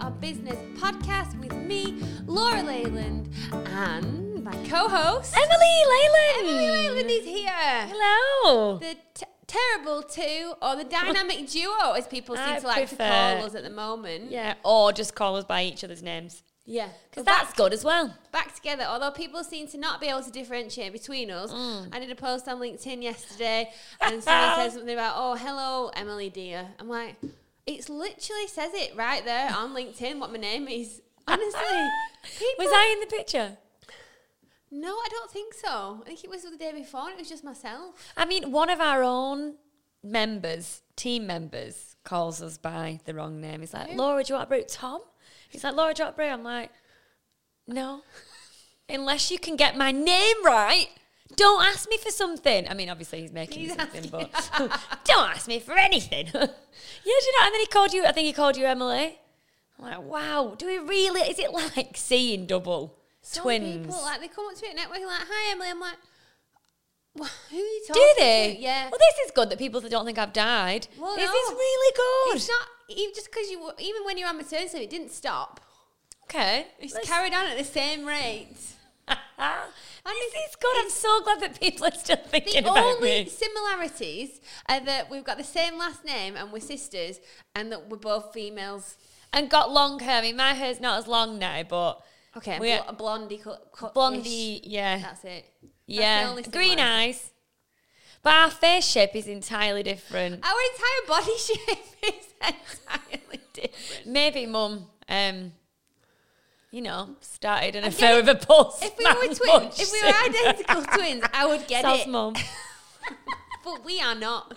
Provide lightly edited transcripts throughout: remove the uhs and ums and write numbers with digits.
Our Business podcast with me, Laura Leyland, and my co-host... Emily Leyland is here. Hello. The terrible two, or the dynamic duo, as people seem to like to call us at the moment. Yeah, or just call us by each other's names. Yeah, because that's good as well. Back together, although people seem to not be able to differentiate between us. I did a post on LinkedIn yesterday and someone said something about, oh, hello, Emily dear. I'm like, it literally says it right there on LinkedIn what my name is. Honestly. Was I in the picture? No, I don't think so. I think it was the day before and it was just myself. I mean, one of our own members, team members, calls us by the wrong name. He's like, Laura, do you want to brew? Tom? He's like, Laura, drop Bray. I'm like, no. Unless you can get my name right, don't ask me for something. I mean, obviously he's something, but don't ask me for anything. Yeah, do you know? And then he called you Emily. I'm like, wow, do we really? Is it like seeing double? Some twins? People, like, they come up to me at networking like, hi, Emily. I'm like, who are you talking to? Do they? To? Yeah. Well, this is good that people don't think I've died. Well, this is really good. It's not... Even when you're on maternity leave, it didn't stop. Okay. It's carried on at the same rate. This is good. I'm so glad that people are still thinking about me. The only similarities are that we've got the same last name and we're sisters and that we're both females. And got long hair. I mean, my hair's not as long now, but... Okay, a blondie cut. Blondie, yeah. That's it. Yeah. That's green eyes. But our face shape is entirely different. Our entire body shape is entirely different. Maybe Mum, started an affair with a pulse. If we were identical twins, I would get it. Mum. But we are not.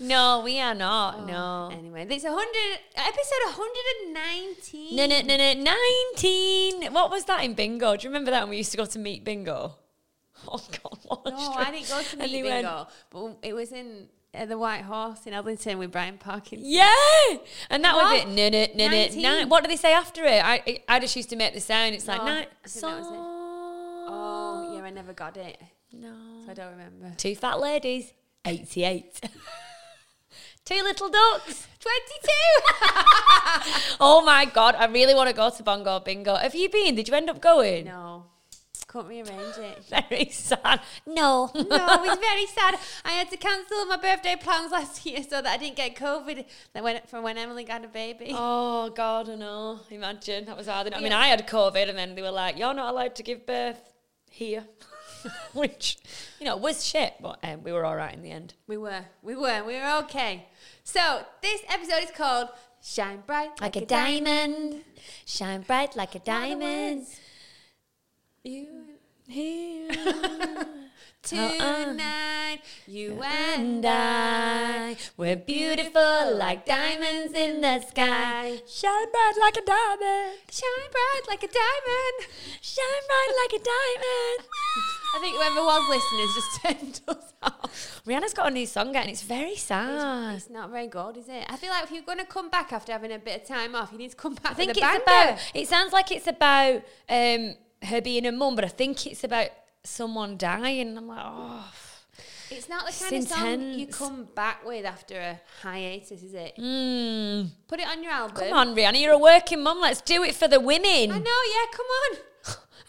No, we are not. Oh, no. Anyway, it's episode 119. No, 19. What was that in bingo? Do you remember that when we used to go to meet bingo? Oh God! I didn't go to meet bingo, but it was in the White Horse in Edlington with Brian Parkinson. Yeah, and that was it. No. What do they say after it? I just used to make the sound. It's like night. Oh yeah, I never got it. No, so I don't remember. Two fat ladies, 88. Two little ducks, 22. Oh my God! I really want to go to Bongo Bingo. Have you been? Did you end up going? No. Couldn't rearrange it. Very sad. No, it's very sad. I had to cancel my birthday plans last year so that I didn't get COVID from when Emily got a baby. Oh, God, I know. Imagine. That was hard. Yeah. I mean, I had COVID and then they were like, you're not allowed to give birth here. Which, was shit, but we were all right in the end. We were okay. So this episode is called Shine Bright Like a Diamond. Shine Bright Like a Diamond. You here tonight, you and I, we're beautiful like diamonds in the sky. Shine bright like a diamond. Shine bright like a diamond. Shine bright like a diamond. I think whoever was listening has just turned us off. Rihanna's got a new song out and it's very sad. It's not very good, is it? I feel like if you're going to come back after having a bit of time off, you need to come back with a banger. It sounds like it's about... her being a mum, but I think it's about someone dying. I'm like, oh, it's not the kind of song you come back with after a hiatus, is it? Put it on your album. Come on, Rihanna, you're a working mum. Let's do it for the women. I know, yeah, come on.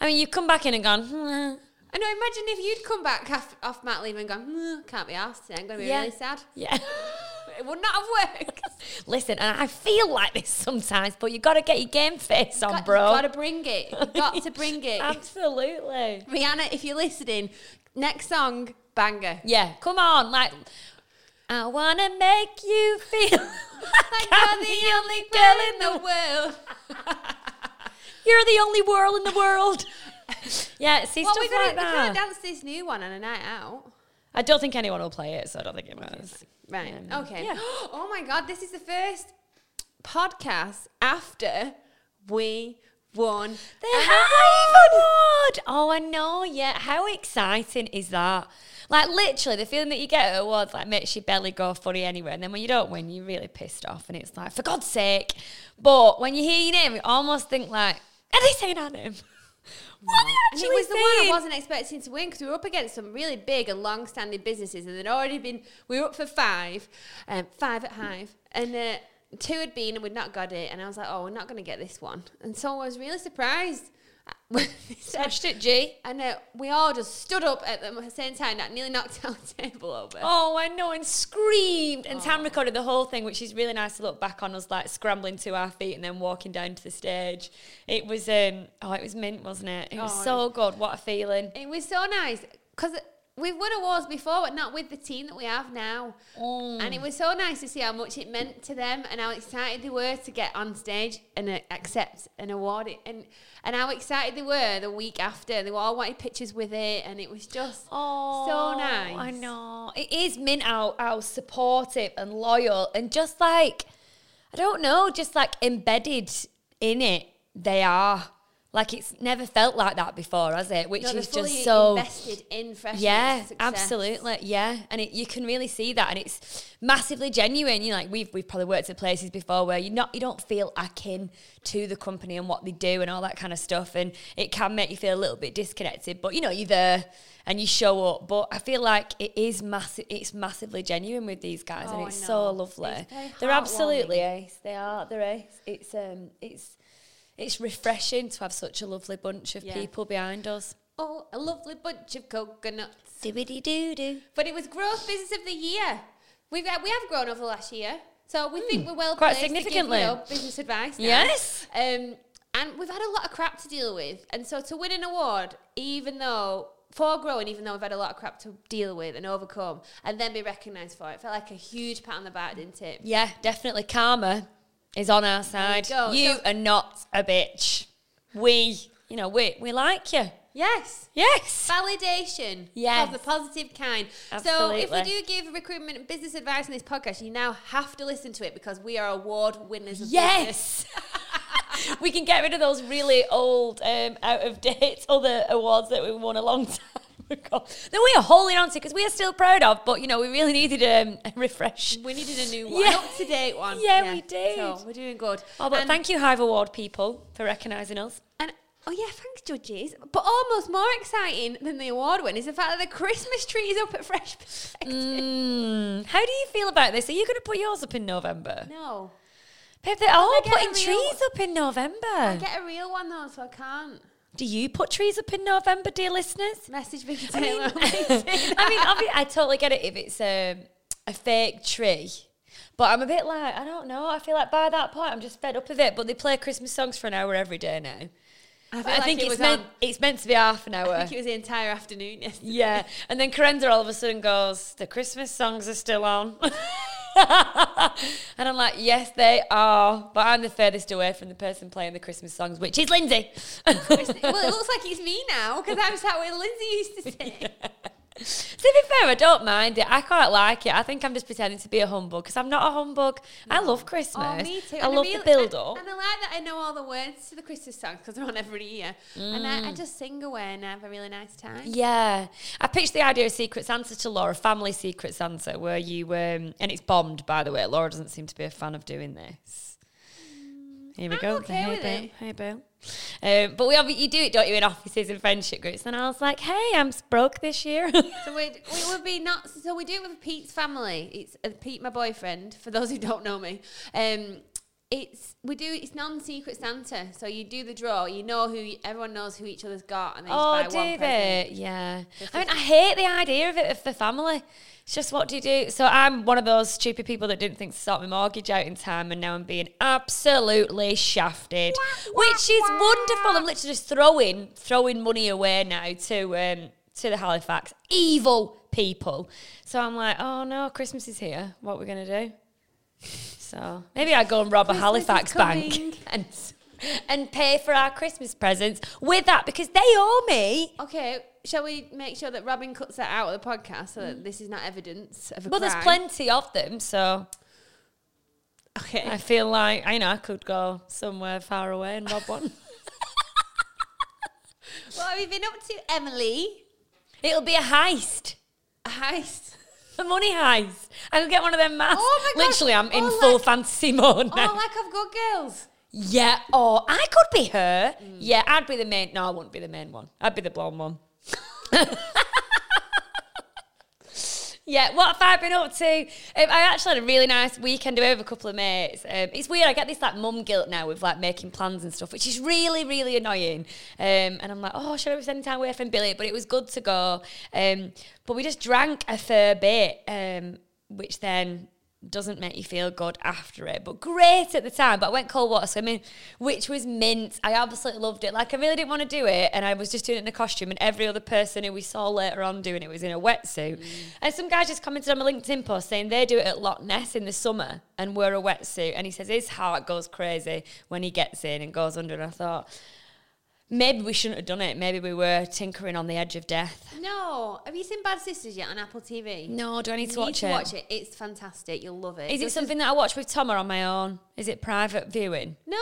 I mean, you've come back in and gone. I know. Imagine if you'd come back off mat leave and gone. Can't be arsed. I'm going to be really sad. Yeah. It would not have worked. Listen, and I feel like this sometimes, but you got to get your game face on, bro. You've got to bring it. You've got to bring it. Absolutely. Rihanna, if you're listening, next song, banger. Yeah, come on. Like, I want to make you feel like you're the only girl in the world. You're the only whirl in the world. Yeah, see, well, stuff like that. We're going to dance this new one on a night out. I don't think anyone will play it, so I don't think it matters. Right. Okay. Yeah. Oh my God, this is the first podcast after we won the Hive Award. Oh, I know. Yeah. How exciting is that? Like, literally, the feeling that you get at awards like makes your belly go funny anywhere, and then when you don't win, you're really pissed off, and it's like, for God's sake. But when you hear your name, you almost think like, are they saying our name? And it was the one I wasn't expecting to win because we were up against some really big and long-standing businesses, and we were up for five at Hive, and two had been and we'd not got it, and I was like, oh, we're not going to get this one. And so I was really surprised. Smashed it, G. And we all just stood up at the same time. That nearly knocked our table over. Oh, I know, and screamed. And Tam recorded the whole thing, which is really nice to look back on, us like scrambling to our feet and then walking down to the stage. It was it was mint, wasn't it? It was so good. What a feeling. It was so nice because we've won awards before, but not with the team that we have now. Mm. And it was so nice to see how much it meant to them and how excited they were to get on stage and accept an award. And how excited they were the week after. They were all wanting pictures with it, and it was just so nice. I know. It is mint how supportive and loyal and just like, I don't know, just like embedded in it they are. Like, it's never felt like that before, has it? Which is just so invested in Fresh. Yeah, absolutely. Yeah, and you can really see that, and it's massively genuine. You know, like we've probably worked at places before where you don't feel akin to the company and what they do and all that kind of stuff, and it can make you feel a little bit disconnected. But you're there and you show up. But I feel like it is massive. It's massively genuine with these guys, and it's so lovely. It's They're absolutely ace. They are. They're ace. It's refreshing to have such a lovely bunch of people behind us. Oh, a lovely bunch of coconuts. Do-be-dee-doo-doo. But it was Growth Business of the Year. We have grown over the last year, so we think we're well placed to give business advice now. Yes. And we've had a lot of crap to deal with. And so to win an award, even though we've had a lot of crap to deal with and overcome, and then be recognised for it, felt like a huge pat on the back, didn't it? Yeah, definitely. Karma is on our side. You are not a bitch. We like you. Yes. Yes. Validation. Yes. Of the positive kind. Absolutely. So if we do give recruitment and business advice on this podcast, you now have to listen to it because we are award winners of business. Yes. We can get rid of those really old, out of date other awards that we won a long time. Then we are holding on to because we are still proud of, but we really needed a refresh. We needed a new one, an up to date one. Yeah, we did. So we're doing good. Oh, but thank you, Hive Award people, for recognising us. And thanks, judges. But almost more exciting than the award win is the fact that the Christmas tree is up at Fresh Perspective. How do you feel about this? Are you going to put yours up in November? No, Pip. They're all putting trees up in November. I get a real one though, so I can't. Do you put trees up in November, dear listeners? Message me. I totally get it if it's a fake tree. But I'm a bit like, I don't know. I feel like by that point, I'm just fed up with it. But they play Christmas songs for an hour every day now. I think it's meant to be half an hour. I think it was the entire afternoon yesterday. Yeah. And then Karenza all of a sudden goes, the Christmas songs are still on. And I'm like, yes, they are. But I'm the furthest away from the person playing the Christmas songs, which is Lindsay. Well, it looks like it's me now because I'm sat where Lindsay used to sit. Yeah. To be fair, I don't mind it. I quite like it. I think I'm just pretending to be a humbug because I'm not a humbug. No. I love Christmas. Oh, me too. I love the build-up. And I like that I know all the words to the Christmas songs because they're on every year. Mm. And I just sing away and I have a really nice time. Yeah. I pitched the idea of Secret Santa to Laura, Family Secret Santa, where you... and it's bombed, by the way. Laura doesn't seem to be a fan of doing this. Here we go. Okay, hey, with Bill. It. Hey, Bill. But you do it, don't you, in offices and friendship groups? And I was like, "Hey, I'm broke this year." So we would be not. So we do it with Pete's family. It's Pete, my boyfriend. For those who don't know me, it's non-secret Santa. So you do the draw. Everyone knows who each other's got, and they just buy one present. Yeah. I hate the idea of it for family. It's just, what do you do? So I'm one of those stupid people that didn't think to sort my mortgage out in time, and now I'm being absolutely shafted, which is wonderful. I'm literally just throwing money away now to the Halifax evil people. So I'm like, oh no, Christmas is here. What are we going to do? So maybe I go and rob a Halifax bank and pay for our Christmas presents with that because they owe me. Okay. Shall we make sure that Robin cuts that out of the podcast so that this is not evidence of a crime? Well, there's plenty of them, so... Okay. I feel like, I could go somewhere far away and rob one. What have you been up to, Emily? It'll be a heist. A heist? A money heist. I could get one of them masks. Oh, my God. Literally, I'm in full fantasy mode now. Oh, like I've got girls. Yeah, I could be her. Mm. Yeah, I'd be the main... No, I wouldn't be the main one. I'd be the blonde one. Yeah, what have I been up to? I actually had a really nice weekend away with a couple of mates. It's weird, I get this like mum guilt now with like making plans and stuff, which is really, really annoying. And I'm like, oh, should I be spending time away from Billy? But it was good to go. But we just drank a fair bit, which then doesn't make you feel good after it, but great at the time. But I went cold water swimming, which was mint. I absolutely loved it. Like, I really didn't want to do it, and I was just doing it in a costume, and every other person who we saw later on doing it was in a wetsuit. And some guy just commented on my LinkedIn post saying they do it at Loch Ness in the summer and wear a wetsuit, and he says his heart goes crazy when he gets in and goes under. And I thought, maybe we shouldn't have done it. Maybe we were tinkering on the edge of death. No. Have you seen Bad Sisters yet on Apple TV? No, do I need to watch it? You need to watch it. It's fantastic. You'll love it. Is it something that I watch with Tom or on my own? Is it private viewing? No.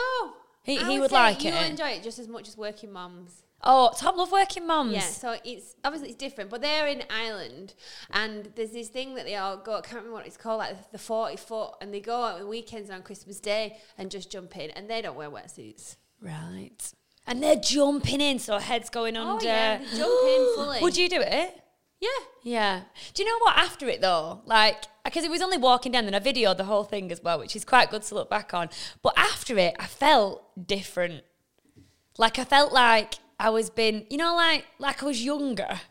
He would like it. You'll enjoy it just as much as Working Moms. Oh, Tom love Working Moms. Yeah, so it's obviously it's different, but they're in Ireland, and there's this thing that they all go, I can't remember what it's called, like the 40 foot, and they go out on weekends on Christmas Day and just jump in, and they don't wear wetsuits. Right. And they're jumping in, so heads going under. Oh, yeah, they jump in fully. Would you do it? Yeah. Yeah. Do you know what? After it, though, like, because it was only walking down, then I videoed the whole thing as well, which is quite good to look back on. But after it, I felt different. Like, I felt like I was being, you know, like I was younger.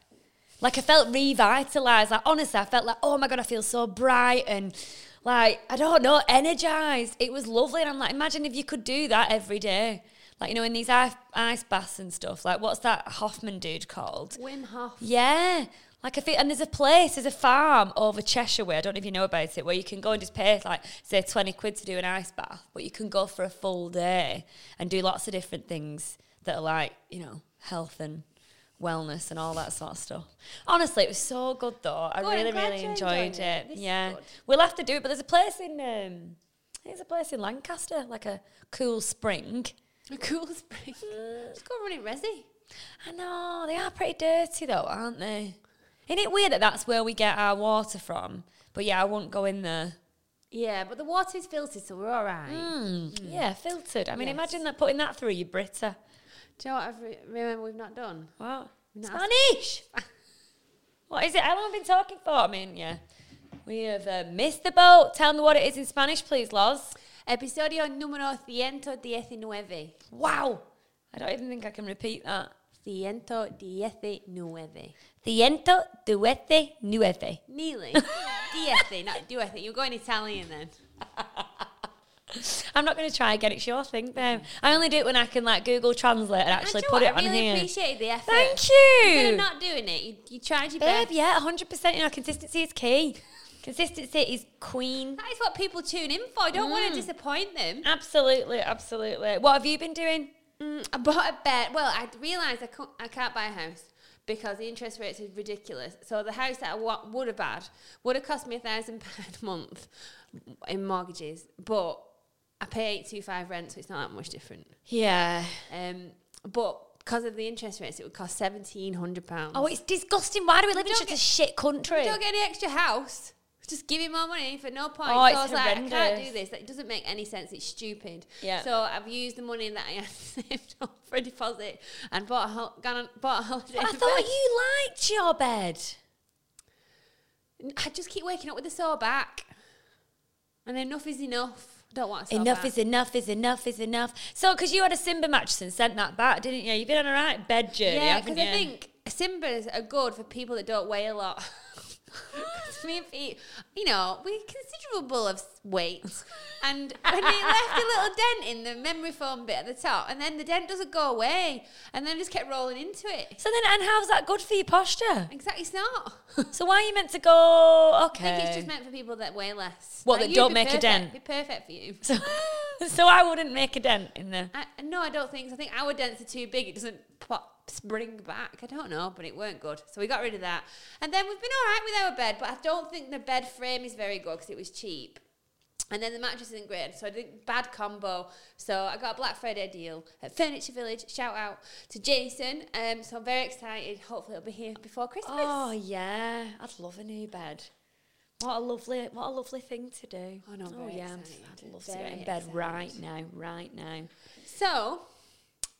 Like, I felt revitalised. Like, honestly, I felt like, oh, my God, I feel so bright and, like, I don't know, energised. It was lovely. And I'm like, imagine if you could do that every day. Like, you know, in these ice baths and stuff. Like, what's that Hoffman dude called? Wim Hof. Yeah. Like, I feel, and there's a farm over Cheshire, where I don't know if you know about it, where you can go and just pay, like, say, 20 quid to do an ice bath, but you can go for a full day and do lots of different things that are, like, you know, health and wellness and all that sort of stuff. Honestly, it was so good, though. I really enjoyed it. Yeah. We'll have to do it, but there's a place in, there's a place in Lancaster, like a cool spring. A cool spring. Just go running resi. I know, they are pretty dirty though, aren't they? Isn't it weird that that's where we get our water from? But yeah, I won't go in there. Yeah, but the water is filtered, so we're all right. Yeah, filtered. I mean, imagine that, putting that through your Britta. Do you know what I've remember we've not done? What? Spanish! What is it? How long have I been talking for? I mean, yeah. We have missed the boat. Tell me what it is in Spanish, please, Loz. Episodio número 119. Wow. I don't even think I can repeat that. 119. 119. Nearly. Dieci, not duethi. You're going Italian then. I'm not going to try again. It's your thing, babe. I only do it when I can, like, Google Translate and actually put it on here. I really appreciate the effort. Thank you. Instead of not doing it, you tried your best. Babe, yeah, 100%. You know, consistency is key. Consistency is queen. That is what people tune in for. I don't want to disappoint them. Absolutely, absolutely. What have you been doing? I bought a bed. Well, I realised I can't buy a house because the interest rates are ridiculous. So the house that I would have had would have cost me £1,000 a month in mortgages. But I pay 825 rent, so it's not that much different. Yeah. But because of the interest rates, it would cost £1,700. Oh, it's disgusting. Why do we live in such a shit country? You don't get any extra house. Just give him more money for no point. Oh, it's horrendous. I was like, I can't do this. Like, it doesn't make any sense. It's stupid. Yeah. So I've used the money that I had saved up for a deposit and bought a holiday bed. I thought you liked your bed. I just keep waking up with a sore back. And enough is enough. I don't want a sore back. Enough is enough is enough is enough. So, because you had a Simba match and sent that back, didn't you? You've been on a right bed journey, haven't you? Yeah, because I think Simbas are good for people that don't weigh a lot. Me and Pete, you know, we're considerable of weight, and it left a little dent in the memory foam bit at the top, and then the dent doesn't go away, and then I just kept rolling into it. So then, and how's that good for your posture? Exactly, it's not. So why are you meant to go? Okay, I think it's just meant for people that weigh less. What, that don't make a dent? It'd be perfect for you. So I wouldn't make a dent in there. No, I don't think so. I think our dents are too big. It doesn't pop. Spring back, I don't know, but it weren't good, so we got rid of that. And then we've been all right with our bed, but I don't think the bed frame is very good because it was cheap, and then the mattress isn't great, so I did bad combo. So I got a Black Friday deal at Furniture Village, shout out to Jason. So I'm very excited. Hopefully it'll be here before Christmas. Oh yeah, I'd love a new bed. What a lovely thing to do. Oh no, oh yeah, I'd love to get in bed right now. So,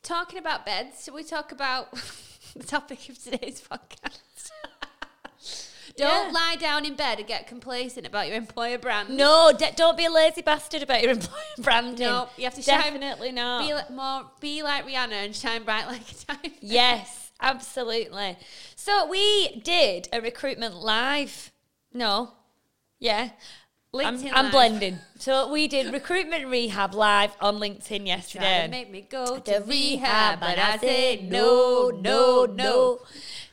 talking about beds, shall we talk about the topic of today's podcast? Don't lie down in bed and get complacent about your employer brand. No, don't be a lazy bastard about your employer branding. No, you have to definitely shine, not. Be like Rihanna and shine bright like a diamond. Yes, absolutely. So we did a recruitment live. No, yeah. LinkedIn I'm blending. So we did Recruitment Rehab live on LinkedIn yesterday. Try to make me go to rehab, but I said no.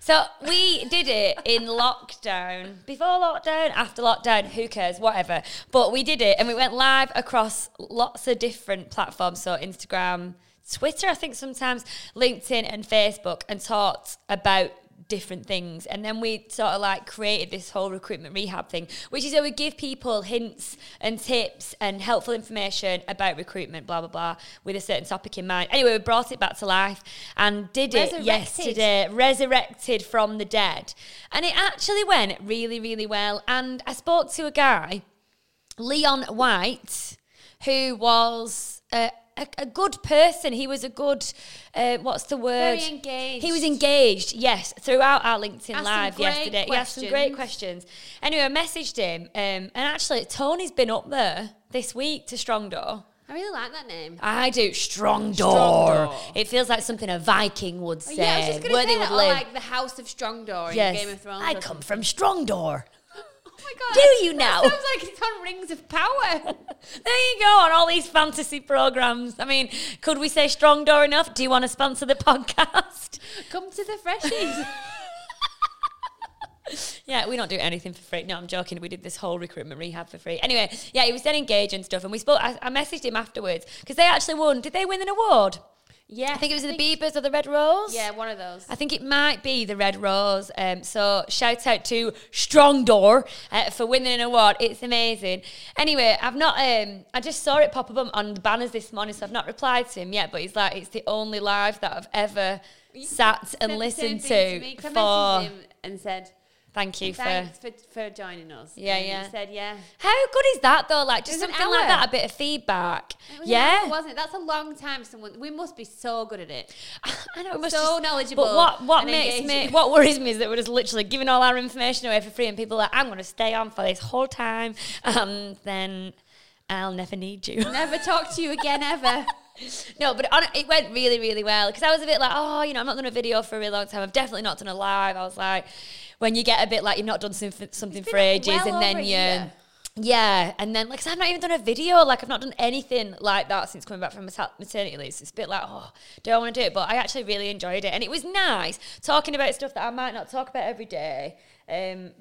So we did it in lockdown. Before lockdown, after lockdown, who cares, whatever. But we did it and we went live across lots of different platforms. So Instagram, Twitter, I think sometimes, LinkedIn and Facebook, and talked about different things, and then we sort of like created this whole recruitment rehab thing, which is that we give people hints and tips and helpful information about recruitment, blah blah blah, with a certain topic in mind. Anyway, we brought it back to life and did it yesterday, resurrected from the dead, and it actually went really, really well. And I spoke to a guy, Leon White, who was a good person. He was a good, what's the word? Very engaged. He was engaged, yes, throughout our LinkedIn Live yesterday. Questions. He asked some great questions. Anyway, I messaged him, and actually Tony's been up there this week to Strongdoor. I really like that name. I do. Strongdoor. It feels like something a Viking would say. Yeah, I was just going to say that, like the House of Strongdoor in Game of Thrones. I come from Strongdoor. Oh my God, do you now? Sounds like it's on Rings of Power. There you go, on all these fantasy programs. I mean, could we say Strongdoor enough? Do you want to sponsor the podcast? Come to the Freshies. Yeah, we don't do anything for free. No, I'm joking. We did this whole recruitment rehab for free. Anyway, yeah, he was then engaged and stuff, and we spoke. I messaged him afterwards because they actually won. Did they win an award? Yeah, I think it was the Beavers or the Red Rose. Yeah, one of those. I think it might be the Red Rose. So shout out to Strongdoor for winning an award. It's amazing. Anyway, I've not. I just saw it pop up on the banners this morning, so I've not replied to him yet. But he's like, it's the only live that I've ever sat and listened to. I messaged him and said, Thanks for joining us. Yeah, and yeah. He said, yeah. How good is that though? Like just something like that, a bit of feedback. It was an hour, wasn't it? That's a long time. We must be so good at it. I know. We're so knowledgeable. But what worries me is that we're just literally giving all our information away for free, and people are like, I'm going to stay on for this whole time, then I'll never need you. Never talk to you again ever. No, but it went really, really well, because I was a bit like, I'm not done a video for a really long time. I've definitely not done a live. I was like, when you get a bit like you've not done something for ages, and then I've not even done a video. Like I've not done anything like that since coming back from maternity leave. So it's a bit like, do I want to do it? But I actually really enjoyed it, and it was nice talking about stuff that I might not talk about every day.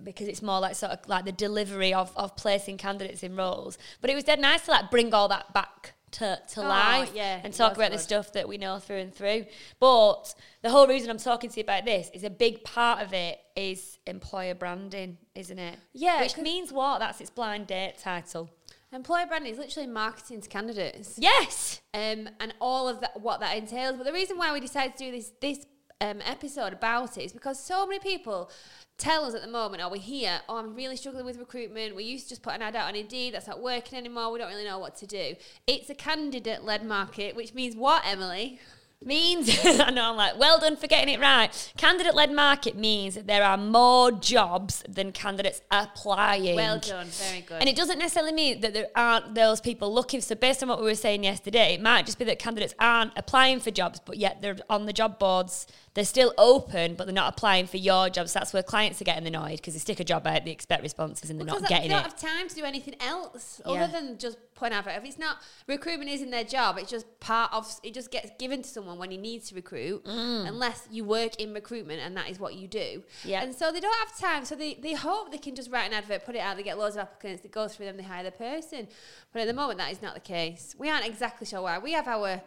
Because it's more like sort of like the delivery of placing candidates in roles. But it was dead nice to like bring all that back to life and talk about the stuff that we know through and through. But the whole reason I'm talking to you about this is a big part of it is employer branding, isn't it? Yeah. Which means what? That's its blind date title. Employer branding is literally marketing to candidates. Yes. And all of that, what that entails. But the reason why we decided to do this episode about it is because so many people tell us at the moment, or we hear, I'm really struggling with recruitment. We used to just put an ad out on Indeed. That's not working anymore. We don't really know what to do. It's a candidate-led market, which means what, Emily? I know, I'm like, well done for getting it right. Candidate-led market means that there are more jobs than candidates applying. Well done, very good. And it doesn't necessarily mean that there aren't those people looking. So based on what we were saying yesterday, it might just be that candidates aren't applying for jobs, but yet they're on the job boards. They're still open, but they're not applying for your jobs. That's where clients are getting annoyed, because they stick a job out, they expect responses, and they're not getting it. They don't have time to do anything else other than just put an advert. If it's not, recruitment isn't their job. It's just part of, it just gets given to someone when you need to recruit, unless you work in recruitment and that is what you do. Yeah. And so they don't have time. So they hope they can just write an advert, put it out, they get loads of applicants, they go through them, they hire the person. But at the moment, that is not the case. We aren't exactly sure why. We have our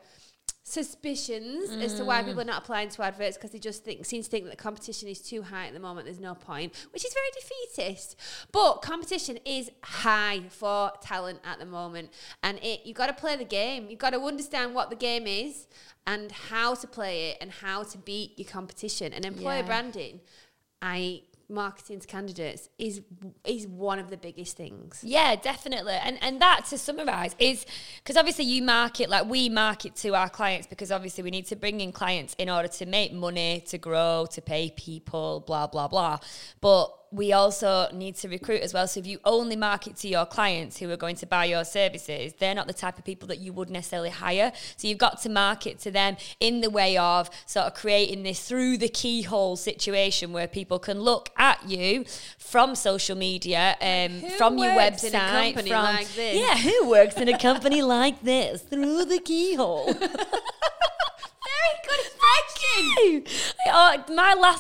suspicions as to why people are not applying to adverts, because they just seem to think that the competition is too high at the moment, there's no point, which is very defeatist. But competition is high for talent at the moment, and you've got to play the game. You've got to understand what the game is and how to play it and how to beat your competition. And employer branding, marketing to candidates, is one of the biggest things. Yeah, definitely. And that, to summarise, is because obviously we market to our clients, because obviously we need to bring in clients in order to make money, to grow, to pay people, blah, blah, blah. But we also need to recruit as well. So if you only market to your clients who are going to buy your services, they're not the type of people that you would necessarily hire. So you've got to market to them in the way of sort of creating this through the keyhole situation where people can look at you from social media, from your website. Yeah, who works in a company like this? Through the keyhole. Very good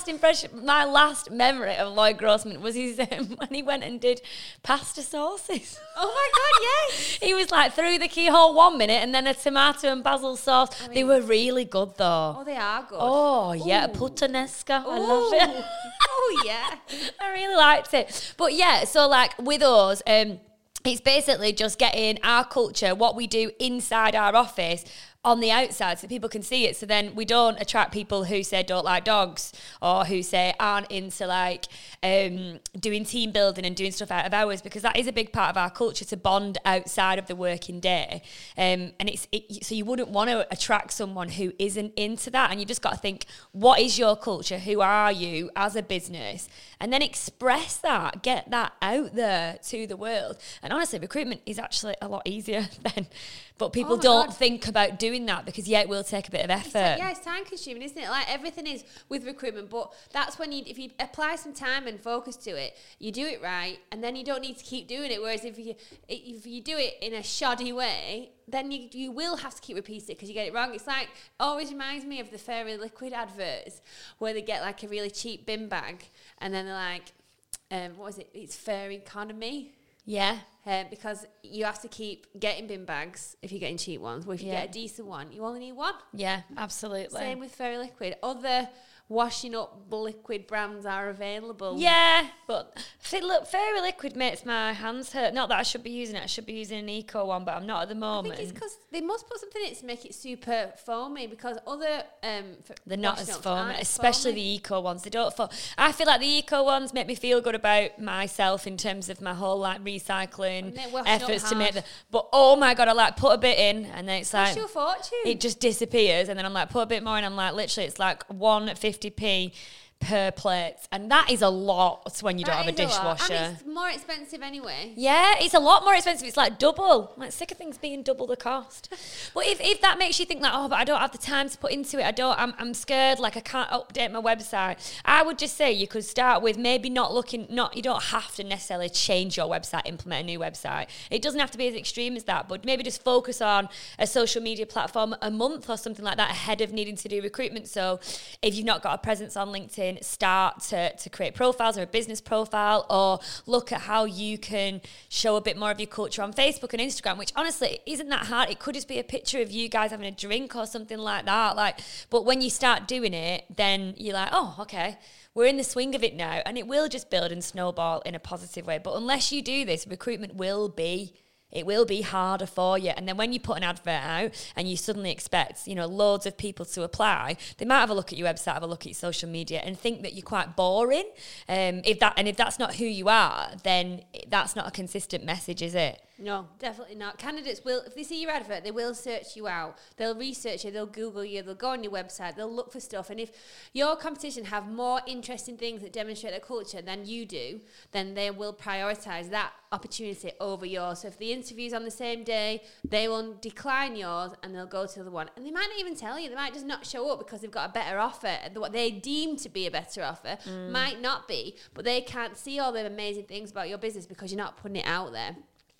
impression. My last memory of Lloyd Grossman was his when he went and did pasta sauces. Oh my God, yes. He was like through the keyhole 1 minute and then a tomato and basil sauce. I mean, they were really good though. Oh, they are good. Oh, yeah. Puttanesca. I love it. Oh, yeah. I really liked it. But yeah, so like with us, it's basically just getting our culture, what we do inside our office, on the outside so that people can see it. So then we don't attract people who say don't like dogs or who say aren't into like doing team building and doing stuff out of hours, because that is a big part of our culture, to bond outside of the working day. And so you wouldn't want to attract someone who isn't into that. And you just got to think, what is your culture? Who are you as a business? And then express that, get that out there to the world. And honestly, recruitment is actually a lot easier then. But people don't think about doing that, because it will take a bit of effort. It's time consuming, isn't it? Like everything is with recruitment, but that's when if you apply some time and focus to it, you do it right, and then you don't need to keep doing it. Whereas if you do it in a shoddy way, then you will have to keep repeating it because you get it wrong. It's like, always reminds me of the Fairy Liquid adverts where they get like a really cheap bin bag and then they're like, what was it? It's fairy economy. Yeah. Because you have to keep getting bin bags if you're getting cheap ones. Well, if you get a decent one, you only need one. Yeah, absolutely. Same with Fairy Liquid. Other washing up liquid brands are available. Yeah, but look, Fairy Liquid makes my hands hurt. Not that I should be using it. I should be using an eco one, but I'm not at the moment. I think it's because they must put something in it to make it super foamy, because other... they're not as foamy, especially the eco ones. They don't foam. I feel like the eco ones make me feel good about myself in terms of my whole like recycling efforts to make that, but oh my God, I like put a bit in and then it's like that's your fortune. It just disappears, and then I'm like put a bit more, and I'm like literally it's like 150p per plate, and that is a lot when you don't have a dishwasher. And it's more expensive anyway. Yeah, it's a lot more expensive. It's like double. I'm like sick of things being double the cost. But if that makes you think like, oh, but I don't have the time to put into it. I'm scared. Like I can't update my website. I would just say you could start with maybe you don't have to necessarily change your website, implement a new website. It doesn't have to be as extreme as that, but maybe just focus on a social media platform a month or something like that ahead of needing to do recruitment. So if you've not got a presence on LinkedIn, start to create profiles or a business profile, or look at how you can show a bit more of your culture on Facebook and Instagram, which honestly isn't that hard. It could just be a picture of you guys having a drink or something like that. But when you start doing it, then you're like, oh, okay, we're in the swing of it now, and it will just build and snowball in a positive way. But unless you do this, recruitment will be... It will be harder for you. And then when you put an advert out and you suddenly expect, loads of people to apply, they might have a look at your website, have a look at your social media and think that you're quite boring. If that's not who you are, then that's not a consistent message, is it? No, definitely not. Candidates will, if they see your advert, they will search you out. They'll research you, they'll Google you, they'll go on your website, they'll look for stuff. And if your competition have more interesting things that demonstrate their culture than you do, then they will prioritise that opportunity over yours. So if the interview's on the same day, they will decline yours and they'll go to the other one. And they might not even tell you. They might just not show up because they've got a better offer. What they deem to be a better offer might not be, but they can't see all the amazing things about your business because you're not putting it out there.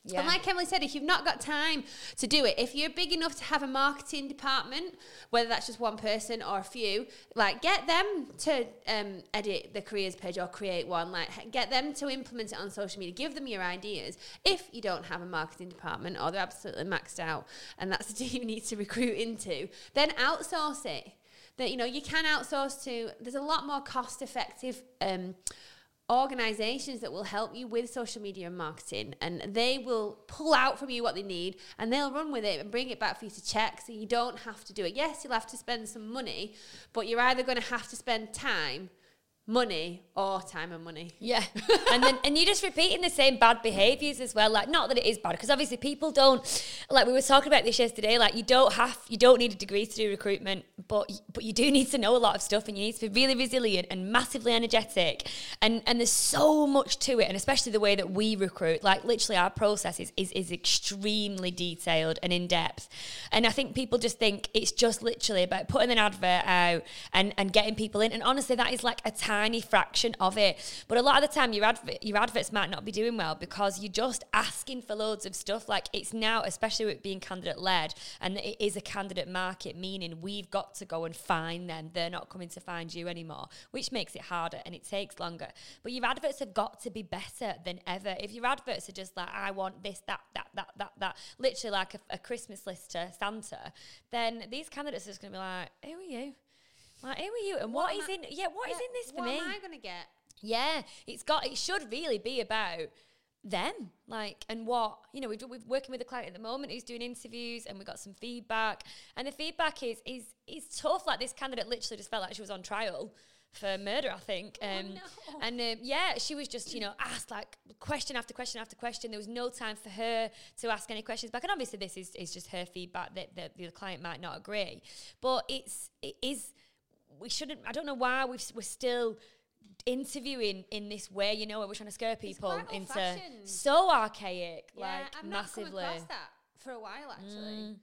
Yeah. And like Emily said, if you've not got time to do it, if you're big enough to have a marketing department, whether that's just one person or a few, like get them to edit the careers page or create one, like get them to implement it on social media, give them your ideas. If you don't have a marketing department or they're absolutely maxed out and that's the team you need to recruit into, then outsource it. That, you can outsource to, there's a lot more cost effective organizations that will help you with social media and marketing, and they will pull out from you what they need and they'll run with it and bring it back for you to check, so you don't have to do it. Yes, you'll have to spend some money, but you're either going to have to spend time and money. Yeah. and you're just repeating the same bad behaviours as well. Like, not that it is bad, because obviously people don't, like we were talking about this yesterday, like you don't need a degree to do recruitment, but you do need to know a lot of stuff, and you need to be really resilient and massively energetic. And there's so much to it, and especially the way that we recruit, like literally our process is extremely detailed and in-depth. And I think people just think it's just literally about putting an advert out and getting people in. And honestly, that is like a tiny fraction of it. But a lot of the time, your adverts might not be doing well because you're just asking for loads of stuff. Like it's now, especially with being candidate-led, and it is a candidate market, meaning we've got to go and find them. They're not coming to find you anymore, which makes it harder and it takes longer. But your adverts have got to be better than ever. If your adverts are just like, I want this, that, literally like a Christmas list to Santa, then these candidates are just going to be like, who are you? Like, who are you? And what is in this for me? What am I going to get? Yeah, it should really be about them, like, and what, you know, we're working with a client at the moment who's doing interviews, and we got some feedback, and the feedback is tough. Like, this candidate literally just felt like she was on trial for murder, I think. Oh, no. And she was just, you know, asked like question after question after question. There was no time for her to ask any questions back. And obviously this is just her feedback that the client might not agree. But I don't know why we're still interviewing in this way, you know, where we're trying to scare people into so archaic, I've massively. I've not come across that for a while, actually. Mm.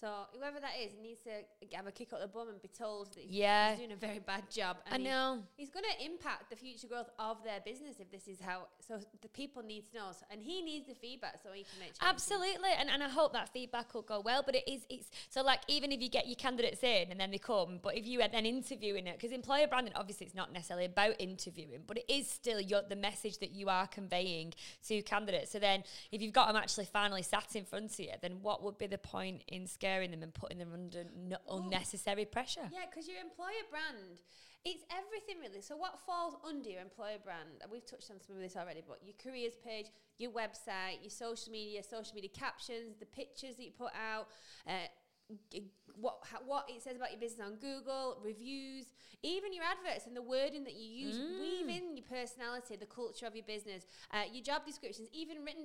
So whoever that is needs to have a kick up the bum and be told that he's doing a very bad job. And I know. He's going to impact the future growth of their business if this is how. So the people need to know, and he needs the feedback so he can make changes. Absolutely, and I hope that feedback will go well. But it's so, like, even if you get your candidates in and then they come, but if you are then interviewing it, because employer branding, obviously it's not necessarily about interviewing, but it is still the message that you are conveying to candidates. So then, if you've got them actually finally sat in front of you, then what would be the point in scaring them and putting them under unnecessary pressure? Yeah, because your employer brand, it's everything really. So what falls under your employer brand, and we've touched on some of this already, but your careers page, your website, your social media captions, the pictures that you put out, what it says about your business on Google, reviews, even your adverts and the wording that you use. Weave in your personality, the culture of your business, your job descriptions, even written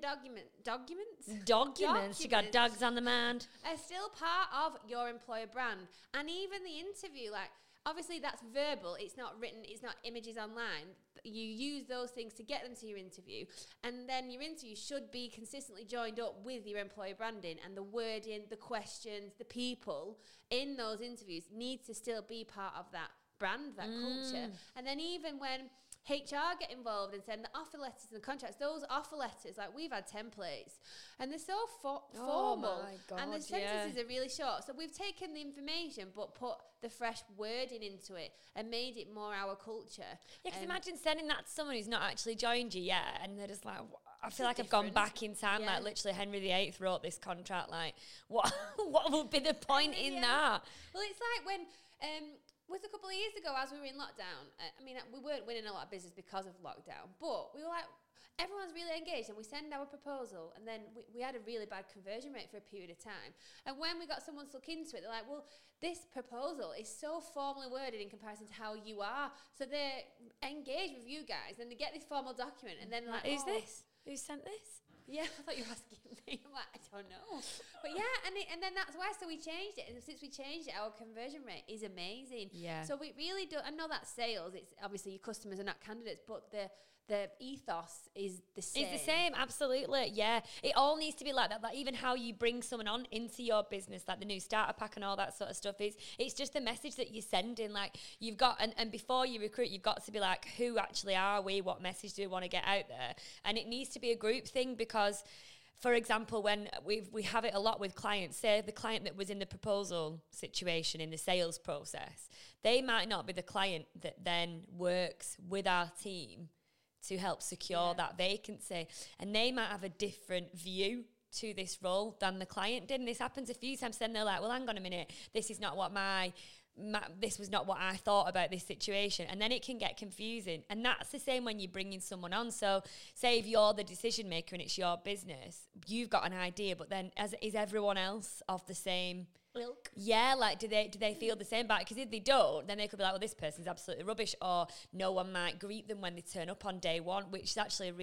documents. You got dogs on the mind. Are still part of your employer brand. And even the interview, like, obviously that's verbal, it's not written, it's not images online. You use those things to get them to your interview, and then your interview should be consistently joined up with your employer branding, and the wording, the questions, the people in those interviews need to still be part of that brand, that culture. And then even when HR get involved and send the offer letters and the contracts, those offer letters, like, we've had templates and they're so formal. God, and the sentences are really short. So we've taken the information but put the fresh wording into it and made it more our culture. Yeah, because imagine sending that to someone who's not actually joined you yet, and they're just like, I feel like I've gone back in time. Like, literally Henry VIII wrote this contract. Like, what would be the point in that? Well, it's like when... was a couple of years ago, as we were in lockdown, we weren't winning a lot of business because of lockdown, but we were like, everyone's really engaged, and we send our proposal, and then we had a really bad conversion rate for a period of time. And when we got someone stuck into it, they're like, well, this proposal is so formally worded in comparison to how you are. So they're engaged with you guys, and they get this formal document, and then they're like, who's this? Who sent this? Yeah, I thought you were asking me. I'm like, I don't know. But yeah, and then that's why. So we changed it. And since we changed it, our conversion rate is amazing. Yeah. So we really do. I know that's sales. It's obviously your customers are not candidates, but the ethos is the same. It's the same, absolutely, yeah. It all needs to be like that, like even how you bring someone on into your business, like the new starter pack and all that sort of stuff, it's just the message that you're sending. Like, you've got, and before you recruit, you've got to be like, who actually are we? What message do we want to get out there? And it needs to be a group thing because, for example, when we have it a lot with clients, say the client that was in the proposal situation in the sales process, they might not be the client that then works with our team to help secure that vacancy, and they might have a different view to this role than the client did. And this happens a few times. Then they're like, well, hang on a minute, this is not what this was not what I thought about this situation, and then it can get confusing. And that's the same when you're bringing someone on. So say if you're the decision maker and it's your business, you've got an idea, but then is everyone else of the same ilk? Yeah, like do they feel the same about it? Because if they don't, then they could be like, well, this person's absolutely rubbish, or no one might greet them when they turn up on day one, which is actually a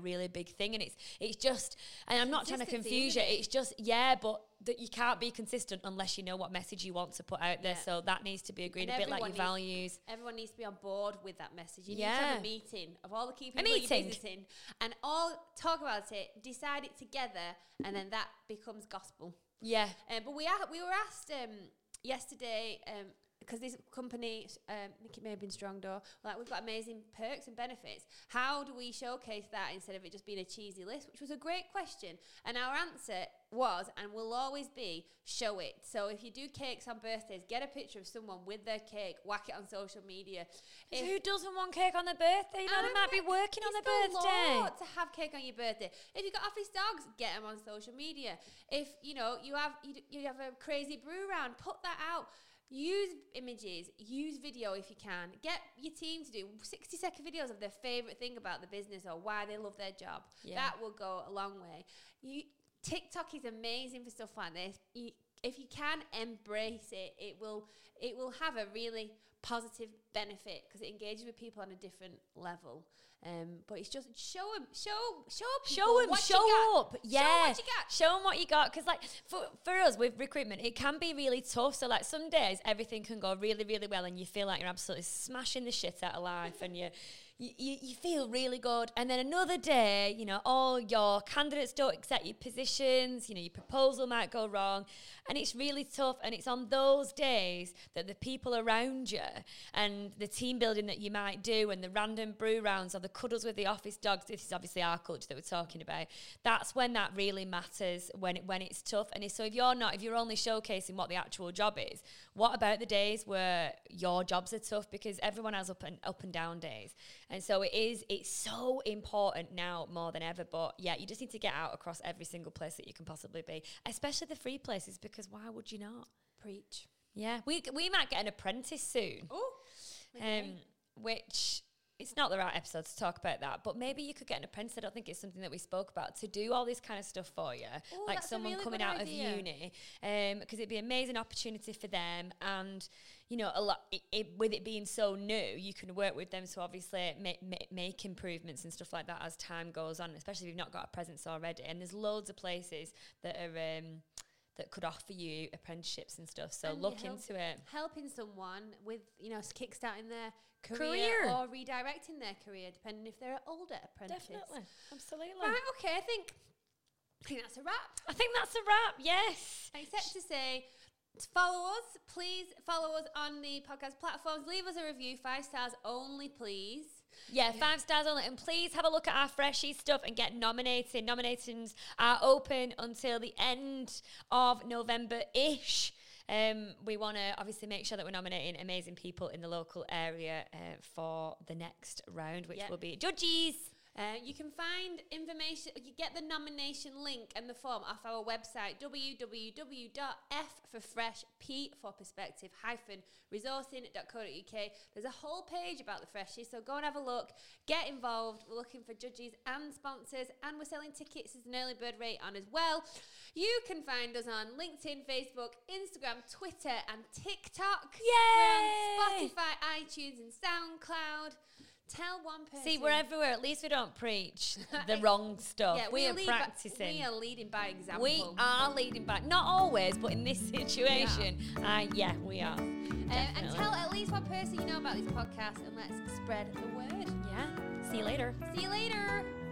really big thing. And it's just, and I'm not trying to confuse you, it's just, yeah, but that you can't be consistent unless you know what message you want to put out there. Yeah. So that needs to be agreed, and a bit like your values. Everyone needs to be on board with that message. You need to have a meeting of all the key people you're visiting and all talk about it, decide it together, and then that becomes gospel. Yeah. But we were asked yesterday, because this company, I think it may have been Strongdoor, like, we've got amazing perks and benefits. How do we showcase that instead of it just being a cheesy list? Which was a great question. And our answer was, and will always be, show it. So if you do cakes on birthdays, get a picture of someone with their cake, whack it on social media. Who doesn't want cake on their birthday? You know, they might be working on their birthday. It's the law to have cake on your birthday. If you've got office dogs, get them on social media. If, you know, you have a crazy brew round, put that out. Use images, use video if you can. Get your team to do 60-second videos of their favourite thing about the business or why they love their job. Yeah. That will go a long way. TikTok is amazing for stuff like this. If you can embrace it, it will have a really positive benefit because it engages with people on a different level. But it's just show them, show up. Yeah, show them what you got. Because like for us with recruitment, it can be really tough. So like some days everything can go really, really well, and you feel like you're absolutely smashing the shit out of life, and you feel really good. And then another day, you know, all your candidates don't accept your positions, you know, your proposal might go wrong, and it's really tough. And it's on those days that the people around you and the team building that you might do and the random brew rounds or the cuddles with the office dogs, this is obviously our culture that we're talking about, that's when that really matters, when it's tough. And so if you're only showcasing what the actual job is, what about the days where your jobs are tough? Because everyone has up and down days. And so it's so important now more than ever. But yeah, you just need to get out across every single place that you can possibly be, especially the free places, because why would you not? Preach. Yeah, we might get an apprentice soon. Oh, okay. Which it's not the right episode to talk about that, but maybe you could get an apprentice. I don't think it's something that we spoke about, to do all this kind of stuff for you. Ooh, like someone really coming out of uni, because it'd be an amazing opportunity for them. And you know, a lot with it being so new, you can work with them to obviously make improvements and stuff like that as time goes on, especially if you've not got a presence already. And there's loads of places that are that could offer you apprenticeships and stuff. So look into it. Helping someone with, you know, kickstarting their career or redirecting their career, depending if they're an older apprentice. Definitely. Absolutely. Right, okay, I think that's a wrap. I think that's a wrap, yes. Except to say, follow us. Please follow us on the podcast platforms. Leave us a review. 5 stars only, please. Yeah, 5 stars only. And please have a look at our freshie stuff and get nominated. Nominations are open until the end of November-ish. We want to obviously make sure that we're nominating amazing people in the local area for the next round, which will be judges. You can find information, you get the nomination link and the form off our website, www.fforperspective-resourcing.co.uk. There's a whole page about the freshies, so go and have a look, get involved. We're looking for judges and sponsors, and we're selling tickets as an early bird rate on as well. You can find us on LinkedIn, Facebook, Instagram, Twitter and TikTok. Yay! We're on Spotify, iTunes and SoundCloud. Tell one person. See, we're everywhere. At least we don't preach the wrong stuff. Yeah, we are practicing. We are leading by example. We are leading by, not always, but in this situation, yeah, we are. And tell at least one person you know about this podcast, and let's spread the word. Yeah. See you later. See you later.